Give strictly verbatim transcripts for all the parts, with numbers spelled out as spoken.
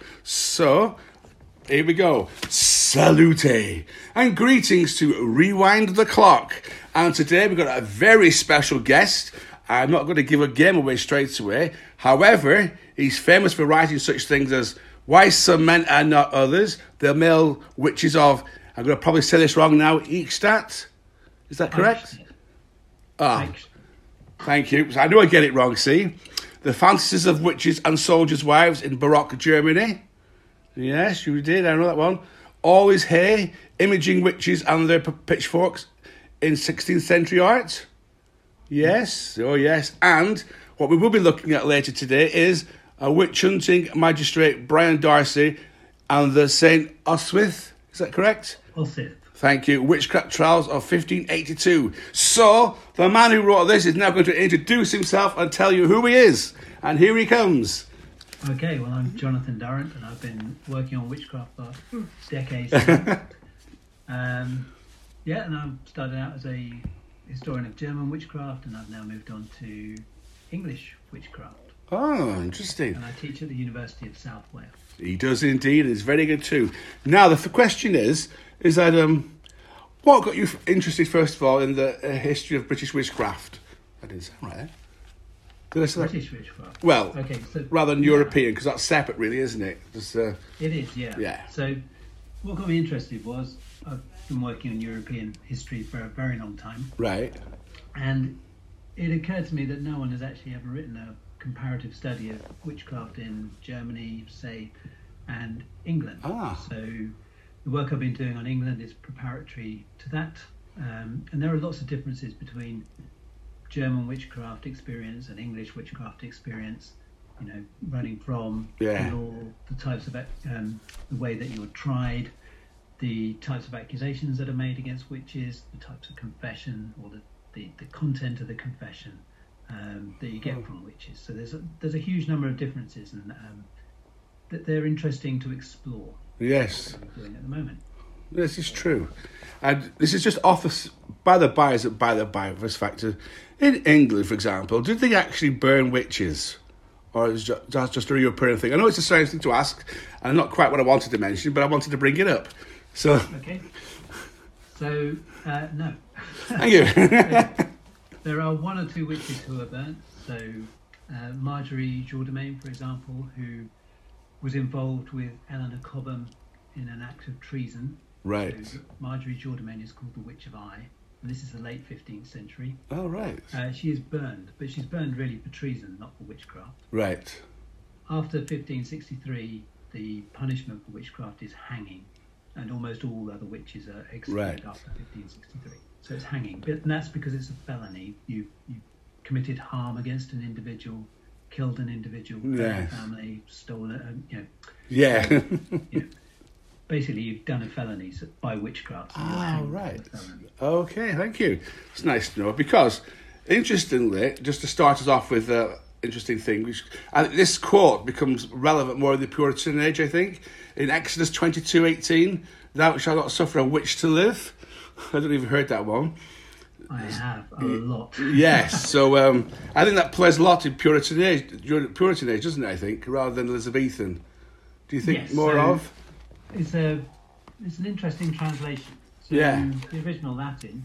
now. So, here we go. Salute and greetings to Rewind the Clock. And today we've got a very special guest. I'm not going to give a game away straight away. However, he's famous for writing such things as Why Some Men Are Not Others, The Male Witches of... I'm going to probably say this wrong now. Eichstätt? Is that correct? Ah, oh, thank you. I knew I'd get it wrong, see? The Fantasies of Witches and Soldiers' Wives in Baroque Germany. Yes, you did. I know that one. Always Hay, Imaging Witches and Their Pitchforks in sixteenth Century Art. Yes, oh yes. And what we will be looking at later today is a witch hunting magistrate, Brian Darcy, and the St Osyth. Is that correct? Osyth. Thank you. Witchcraft Trials of fifteen eighty-two. So, the man who wrote this is now going to introduce himself and tell you who he is. And here he comes. Okay, well, I'm Jonathan Durrant, and I've been working on witchcraft for decades now. um, yeah, and I started out as a historian of German witchcraft, and I've now moved on to English witchcraft. Oh, interesting. And I teach at the University of South Wales. He does indeed, and it's very good too. Now, the f- question is, is that um, what got you f- interested, first of all, in the uh, history of British witchcraft? That didn't sound right there. Did I say British that? Witchcraft? Well, okay, so, rather than yeah. European, because that's separate really, isn't it? Just, uh, it is, yeah. yeah. So what got me interested was, I've been working on European history for a very long time. Right. And it occurred to me that no one has actually ever written a comparative study of witchcraft in Germany, say, and England. Ah. So the work I've been doing on England is preparatory to that. Um, and there are lots of differences between German witchcraft experience and English witchcraft experience, you know, running from yeah. all the types of, um, the way that you're tried, the types of accusations that are made against witches, the types of confession or the, the, the content of the confession. Um, that you get oh. from witches. So there's a, there's a huge number of differences, and um, that they're interesting to explore. Yes, doing at the moment. This is true, and this is just off the, by the by, is by the by for factor. In England, for example, did they actually burn witches, or is that just, just a European thing? I know it's a strange thing to ask, and not quite what I wanted to mention, but I wanted to bring it up. So okay, so uh, no. Thank you. There are one or two witches who are burnt. So uh, Marjorie Jourdemain, for example, who was involved with Eleanor Cobham in an act of treason. Right. So Marjorie Jourdemain is called the Witch of Eye, and this is the late fifteenth century. Oh, right. Uh, she is burned, but she's burned really for treason, not for witchcraft. Right. After fifteen sixty-three, the punishment for witchcraft is hanging, and almost all other witches are executed right. after fifteen sixty-three. So it's hanging, but and that's because it's a felony. You you committed harm against an individual, killed an individual, yes. family, stole it. Um, you know, yeah, um, you know, basically you've done a felony so, by witchcraft. So ah, right. Okay, thank you. It's nice to know because, interestingly, just to start us off with an uh, interesting thing, which and this quote becomes relevant more in the Puritan age, I think, in Exodus twenty-two eighteen, "Thou shalt not suffer a witch to live." I don't know if you've heard that one. I have a lot. Yes, so um, I think that plays a lot in Puritan age, Puritan age, doesn't it? I think rather than Elizabethan. Do you think yes, more so of? It's a it's an interesting translation. So yeah. In the original Latin,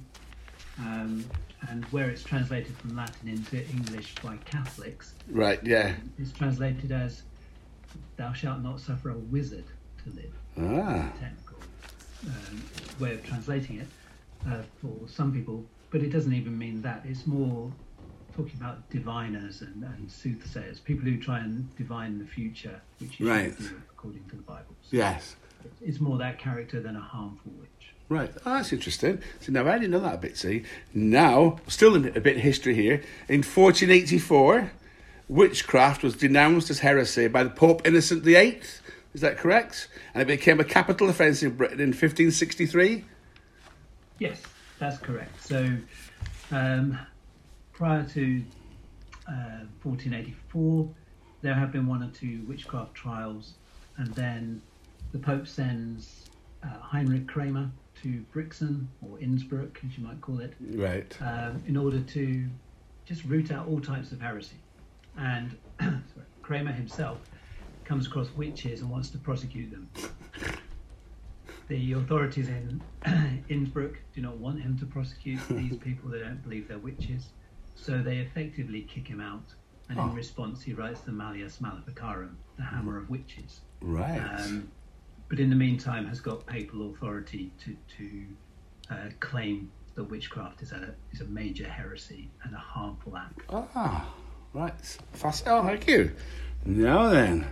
um, and where it's translated from Latin into English by Catholics. Right. Yeah. It's translated as "Thou shalt not suffer a wizard to live." Ah. Technical um, way of translating it. Uh, for some people, but it doesn't even mean that. It's more talking about diviners and, and soothsayers, people who try and divine the future, which is right. according to the Bible. So yes. It's more that character than a harmful witch. Right. Oh, that's interesting. So now I didn't know that a bit, see. Now, still in a bit of history here, in fourteen eighty-four, witchcraft was denounced as heresy by the Pope Innocent the eighth. Is that correct? And it became a capital offence in Britain in fifteen sixty-three. Yes, that's correct. So, um, prior to uh, fourteen eighty-four, there have been one or two witchcraft trials, and then the Pope sends uh, Heinrich Kramer to Brixen, or Innsbruck, as you might call it, right, uh, in order to just root out all types of heresy. And Kramer himself comes across witches and wants to prosecute them. The authorities in Innsbruck do not want him to prosecute these people. They don't believe they're witches, so they effectively kick him out. And oh. in response, he writes the Malleus Maleficarum, the Hammer of Witches. Right. Um, but in the meantime, has got papal authority to to uh, claim that witchcraft is a is a major heresy and a harmful act. Ah, right. Fast. Oh, thank you. Now then,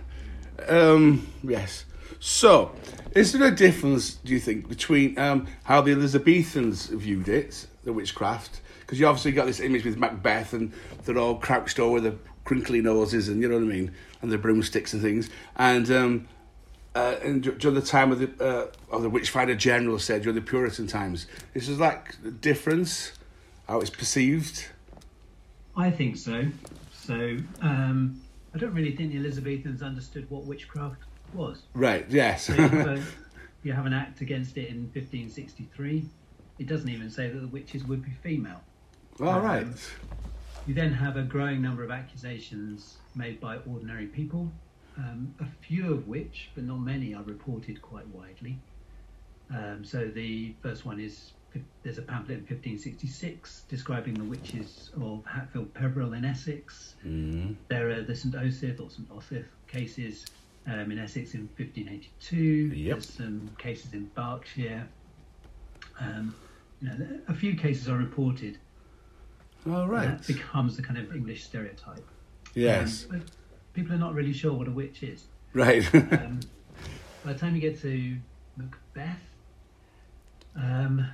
um, yes. So, is there a difference, do you think, between um, how the Elizabethans viewed it, the witchcraft? Because you obviously got this image with Macbeth, and they're all crouched over the crinkly noses, and you know what I mean, and the broomsticks and things. And um, uh, and during the time of the uh, of the Witchfinder General, said during the Puritan times, this is like a difference how it's perceived. I think so. So um, I don't really think the Elizabethans understood what witchcraft was. Right, yes. So you, have a, you have an act against it in fifteen sixty-three. It doesn't even say that the witches would be female. All um, right. You then have a growing number of accusations made by ordinary people, um, a few of which, but not many, are reported quite widely. Um, so the first one is, there's a pamphlet in fifteen sixty-six describing the witches of Hatfield Peveril in Essex. Mm. There are the St Osyth or St Osyth cases um, in Essex in fifteen eighty-two. Yep. There's some cases in Berkshire. Um, you know, a few cases are reported. Oh, right. That becomes the kind of English stereotype. Yes. Um, people are not really sure what a witch is. Right. um, by the time you get to Macbeth, um,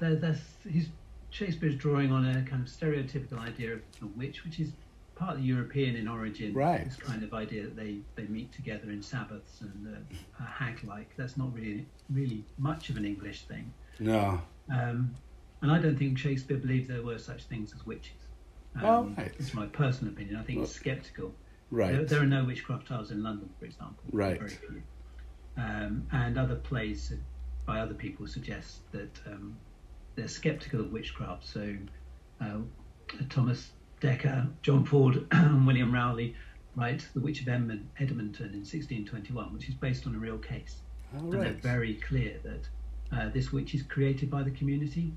there, there's, he's, Shakespeare's drawing on a kind of stereotypical idea of the witch, which is partly European in origin. Right. This kind of idea that they, they meet together in Sabbaths and uh, are hag-like. That's not really really much of an English thing. No. Um, and I don't think Shakespeare believed there were such things as witches. Um, oh, right. It's my personal opinion. I think well, it's sceptical. Right. There, there are no witchcraft trials in London, for example. Right. Very few. Um, and other plays by other people suggest that um, they're sceptical of witchcraft. So uh, Thomas Decker, John Ford, and William Rowley write The Witch of Edmonton in sixteen twenty-one, which is based on a real case. Oh, right. And they're very clear that Uh, this witch is created by the community,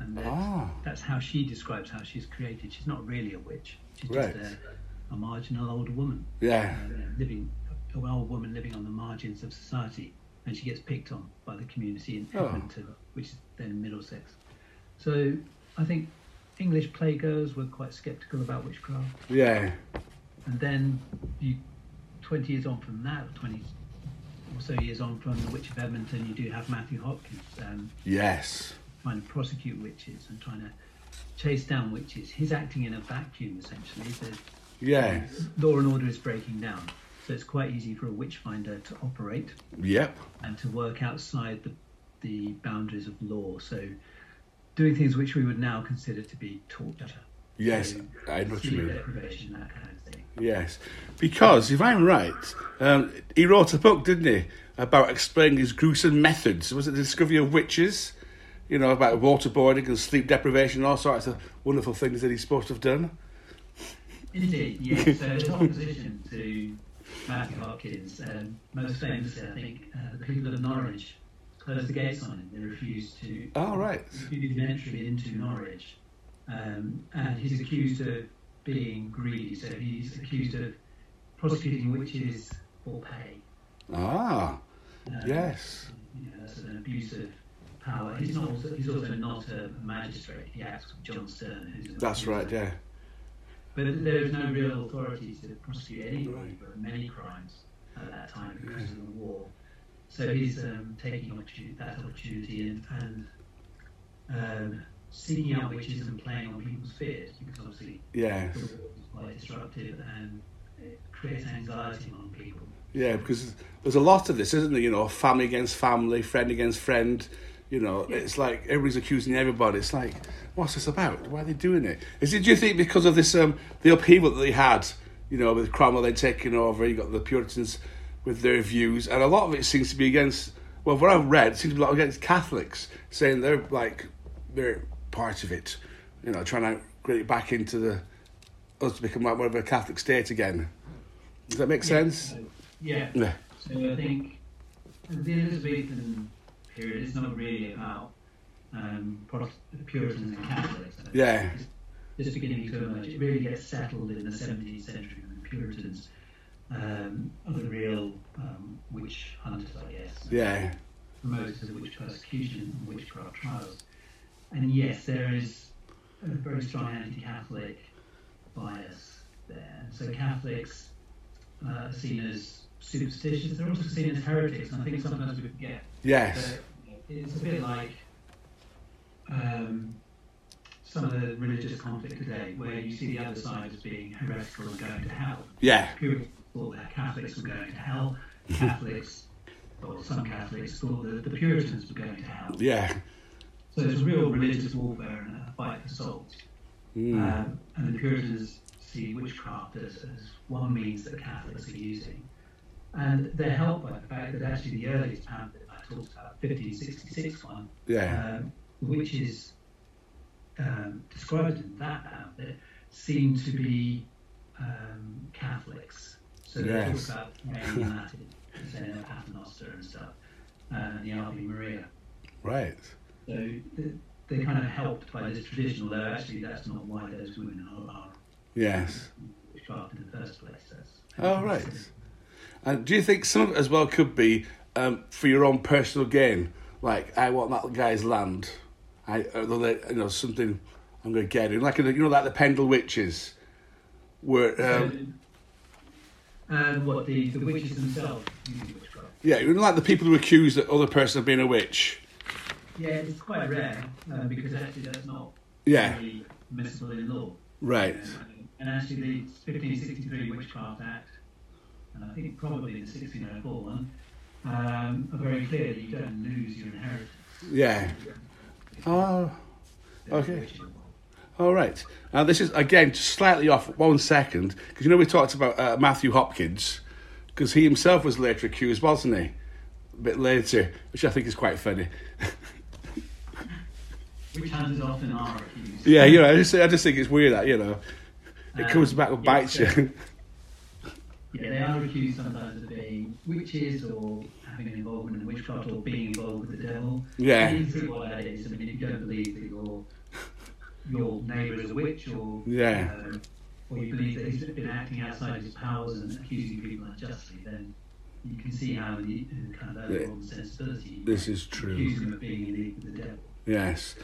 and that's, ah. that's how she describes how she's created. She's not really a witch. She's right. just a, a marginal old woman. Yeah. Uh, living, an old woman living on the margins of society, and she gets picked on by the community in Edmonton, oh. which is then Middlesex. So I think English playgoers were quite sceptical about witchcraft. Yeah. And then you, twenty years on from that, or twenty. So years on from The Witch of Edmonton, you do have Matthew Hopkins. Um, yes. Trying to prosecute witches and trying to chase down witches. He's acting in a vacuum, essentially. The, yes. Uh, law and order is breaking down. So it's quite easy for a witchfinder to operate. Yep. And to work outside the, the boundaries of law. So doing things which we would now consider to be torture. Yes, so, I know what you mean. Deprivation, that kind of thing. Yes, because if I'm right, um, he wrote a book, didn't he, about explaining his gruesome methods. Was it The Discovery of Witches? You know, about waterboarding and sleep deprivation, all sorts of wonderful things that he's supposed to have done. Indeed, yes. So his opposition to Matthew Hopkins, um, most famously, I think, uh, the people of Norwich closed the gates on him. They refused to oh, right. refused entry into Norwich. Um, and he's accused of being greedy, so he's accused of prosecuting witches for pay. Ah, um, yes. You know, that's an abuse of power. He's not. He's also not a magistrate. He acts with John Stern. Who's that's right, yeah. But there is no real authority to prosecute anybody right. but many crimes at that time because yeah. of the war. So he's um, taking opportunity, that opportunity and... and um, seeking out witches and playing on people's fears, because obviously yeah. the war is quite disruptive and it creates anxiety among people. Yeah, because there's a lot of this, isn't there? You know, family against family, friend against friend. You know, yeah. it's like everybody's accusing everybody. It's like, what's this about? Why are they doing it? Is it? Do you think because of this um, the upheaval that they had? You know, with Cromwell then taking over, you got the Puritans with their views, and a lot of it seems to be against. Well, what I've read, it seems to be a lot against Catholics, saying they're like they're part of it, you know, trying to get it back into the us to become like more of a Catholic state again. Does that make yeah, sense? So, Yeah. yeah. So I think the Elizabethan period is not really about um, Puritans and Catholics. Yeah. It's just beginning to emerge. It really gets settled in the seventeenth century when the Puritans um, are the real um, witch hunters, I guess. Yeah. Promoters of witch persecution and witchcraft trials. And yes, there is a very strong anti-Catholic bias there. So Catholics uh, are seen as superstitious. They're also seen as heretics, and I think sometimes we forget. Yes. It's a bit like um, some of the religious conflict today, where you see the other side as being heretical and going to hell. Yeah. Puritans thought that Catholics were going to hell. Catholics, or some Catholics, thought that the Puritans were going to hell. Yeah. So there's real religious warfare and a fight for souls. Mm. Um, and the Puritans see witchcraft as, as one means that Catholics are using. And they're helped by the fact that actually the earliest pamphlet I talked about, fifteen sixty-six one, yeah. um, which is um, described in that pamphlet, seem to be um, Catholics. So they yes. talk about Latin, saying the Paternoster and stuff, and the Ave Maria. Right. So they're kind of helped by this tradition, although actually that's not why those women are, are yes. witchcraft in the first place. That's oh, right. And do you think some of it as well could be um, for your own personal gain? Like, I want that guy's land. I, you know, something I'm going to get him. Like, you know, like the Pendle Witches. Were, um, and what, the, the witches themselves using witchcraft? Yeah, you know, like the people who accuse the other person of being a witch. Yeah, it's quite rare, um, because actually that's not yeah. really admissible in law. Right. Um, and actually the fifteen sixty-three Witchcraft Act, and I think probably the sixteen oh four one, um, are very clear that you don't lose your inheritance. Yeah. Oh, okay. All right. Now this is, again, just slightly off one second, because you know we talked about uh, Matthew Hopkins, because he himself was later accused, wasn't he? A bit later, which I think is quite funny. Which hands often are accused. Yeah, you know, I just, I just think it's weird that, you know, it um, comes back and yeah, bites so, you. Yeah, they are accused sometimes of being witches or having an involvement in witchcraft or being involved with the devil. Yeah. It is what that is. I mean, if you don't believe that your, your neighbour is a witch or, yeah. uh, or you believe that he's been acting outside his powers and accusing people unjustly, then you can see how in the in kind of overall yeah. sensibility this is true. Accuse him of being in league with the devil. Yes.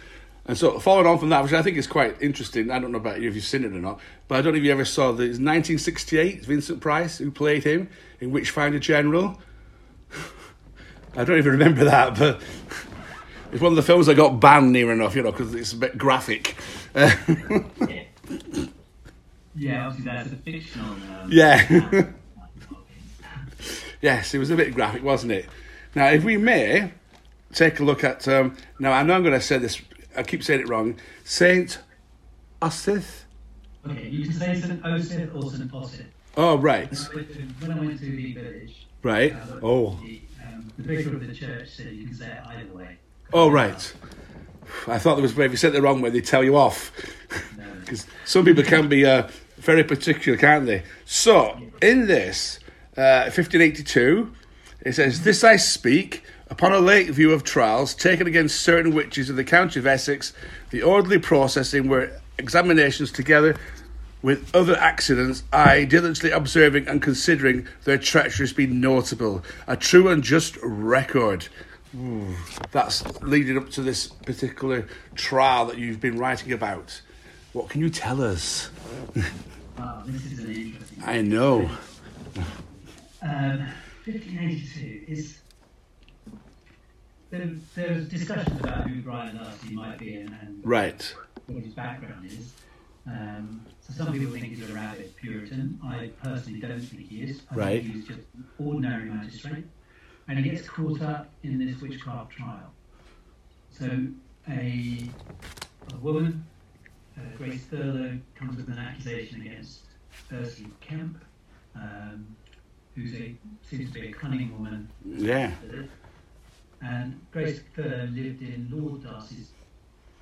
And so, following on from that, which I think is quite interesting, I don't know about you if you've seen it or not, but I don't know if you ever saw the nineteen sixty-eight Vincent Price, who played him in Witchfinder General. I don't even remember that, but it's one of the films that got banned near enough, you know, because it's a bit graphic. yeah. yeah, obviously that's a fictional... Um, yeah. Yes, it was a bit graphic, wasn't it? Now, if we may take a look at... Um, now, I know I'm going to say this... I keep saying it wrong. St Osyth? Okay, you can say St Osyth or St Osyth. Oh, right. When I went to the village... Right, uh, oh. The, um, the vicar of the church said you can say it either way. Oh, right. I thought there was... If you said it the wrong way, they tell you off. Because no. Some people can be uh, very particular, can't they? So, in this, uh, fifteen eighty-two, it says, "This I speak... Upon a late view of trials taken against certain witches of the county of Essex, the orderly processing were examinations together with other accidents, I diligently observing and considering their treacheries be notable. A true and just record." Ooh, that's leading up to this particular trial that you've been writing about. What can you tell us? Wow, this is an interesting one. I know. Um, fifteen eighty-two is... There, there was discussions about who Brian Darcy might be and, and right. what his background is. Um, so some people think he's a rabid Puritan. I personally don't think he is. I right. think he's just an ordinary magistrate. And he gets caught up in this witchcraft trial. So a, a woman, uh, Grace Thurlow, comes with an accusation against Ursula Kemp, um, who seems to be a cunning woman. Yeah. And Grace Thurlow lived in Lord Darcy's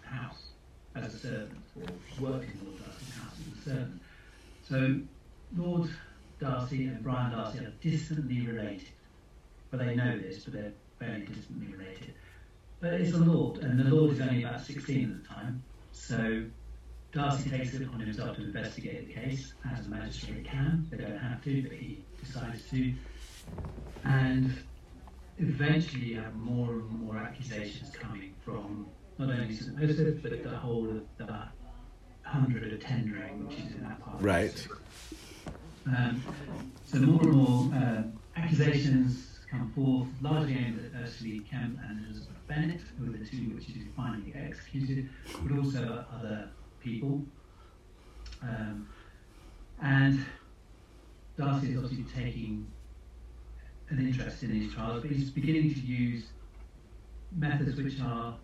house as a servant, or worked in Lord Darcy's house as a servant. So Lord Darcy and Brian Darcy are distantly related. Well, they know this, but they're very distantly related. But it's a lord, and the lord is only about sixteen at the time, so Darcy takes it upon himself to investigate the case, as a magistrate can. They don't have to, but he decides to. And eventually you have more and more accusations coming from not only St Osyth, but the whole of the hundred of tendering, which is in that part. Right. Um, so more and more uh, accusations come forth, largely aimed at Ursula Kemp and Elizabeth Bennet, who are the two witches who finally get executed, but also at other people. Um, and Darcy is obviously taking an interest in his trials, but he's beginning to use methods which are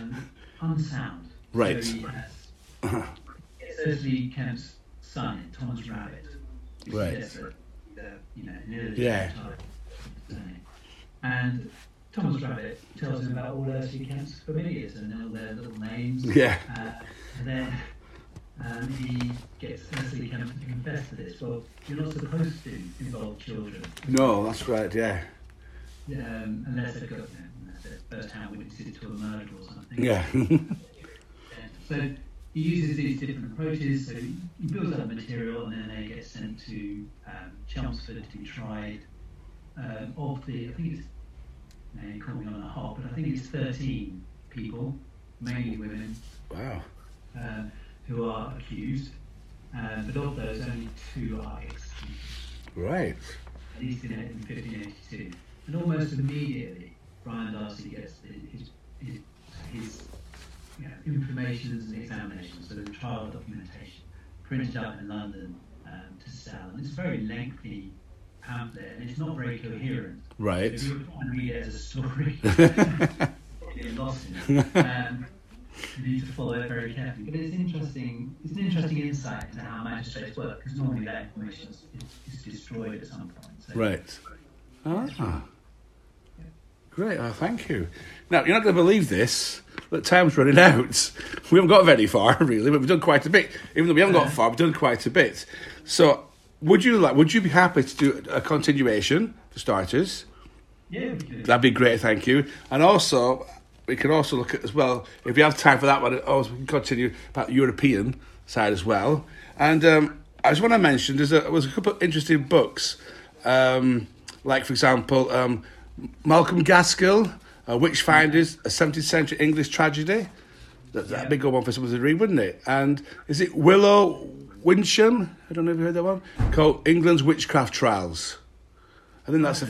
um, unsound. Right. So he has Ursula Kemp's son, Thomas Rabbit, right. A, you know, an yeah. type, and Thomas Rabbit tells him about all Ursula Kemp's familiars and all their little names. Yeah. Uh, and then um, he gets Ursula Kemp to confess to this. Well, you're not supposed to involve children. No, that's right, yeah. Um, unless they've got, you know, unless they're first-hand witnesses to a murder or something. Yeah. So he uses these different approaches. So he builds up material, and then they get sent to um, Chelmsford to be tried. Um, of the, I think it's, you know, you call me on the hop, but I think it's thirteen people, mainly women. Wow. Uh, who are accused, uh, but of those, only two are executed. Right. At least in, in fifteen eighty-two, and almost immediately, Brian Darcy gets his his. his You know, informations and examinations, so the trial documentation printed up in London um, to sell, and it's a very lengthy pamphlet, and it's not very coherent. Right. So if you were trying to read it as a story, you're lost in it. Um, you need to follow it very carefully. But it's interesting. It's an interesting insight into how magistrates work, because normally that information is, is destroyed at some point. So. Right. Ah. Yeah. Great. Oh, thank you. Now you're not going to believe this. But time's running out. We haven't got very far, really, but we've done quite a bit. Even though we haven't got far, we've done quite a bit. So, would you like? Would you be happy to do a continuation for starters? Yeah, that'd be great. Thank you. And also, we can also look at as well if we have time for that one. Also, we can continue about the European side as well. And um, I just want to mention there's a was a couple of interesting books, um, like for example, um, Malcolm Gaskill. Uh, Witchfinders, a seventeenth century English tragedy. That, that'd be a good one for someone to read, wouldn't it? And is it Willow Winsham? I don't know if you heard that one. Called England's Witchcraft Trials. I think that's. A,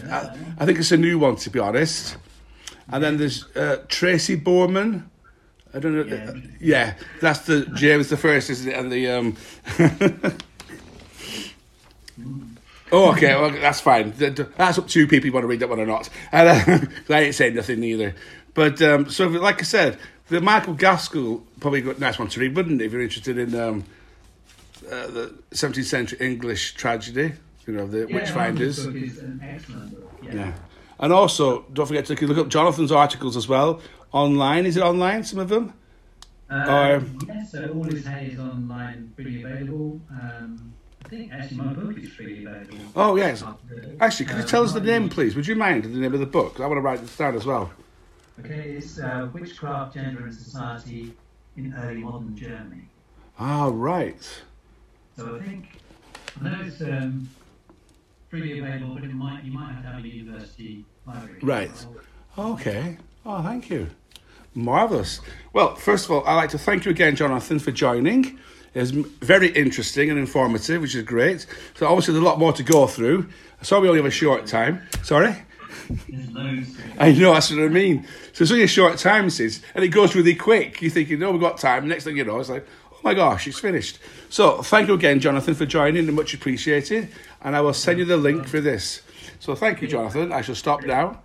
I, I think it's a new one, to be honest. And then there's uh, Tracy Borman. I don't know. Yeah, uh, yeah that's the James the First, isn't it? And the. Um... Oh, okay, well, that's fine. That's up to you people you want to read that one or not. And, uh, I ain't saying nothing either. But, um, so, like I said, the Michael Gaskill probably got a nice one to read, wouldn't it, if you're interested in um, uh, the seventeenth century English tragedy, you know, the yeah, Witchfinders. Book is an excellent book, yeah. yeah. And also, don't forget to look up Jonathan's articles as well, online. Is it online, some of them? Uh, or, yes, so all his hay is online, freely available. Um I think actually my book is freely available. Oh, yes. Actually, could you tell us the name, please? Would you mind the name of the book? I want to write this down as well. Okay, it's uh, Witchcraft, Gender and Society in Early Modern Germany. Ah, right. So I think, I know it's um, freely available, but it might you might have to have a university library. Right. Okay. Oh, thank you. Marvellous. Well, first of all, I'd like to thank you again, Jonathan, for joining. It was very interesting and informative, which is great. So obviously there's a lot more to go through. I saw we only have a short time. Sorry? There's loads. I know, that's what I mean. So it's only a short time, sis, and it goes really quick. You're thinking, no, we've got time. Next thing you know, it's like, oh my gosh, it's finished. So thank you again, Jonathan, for joining, and much appreciated. And I will send you the link for this. So thank you, Jonathan. I shall stop now.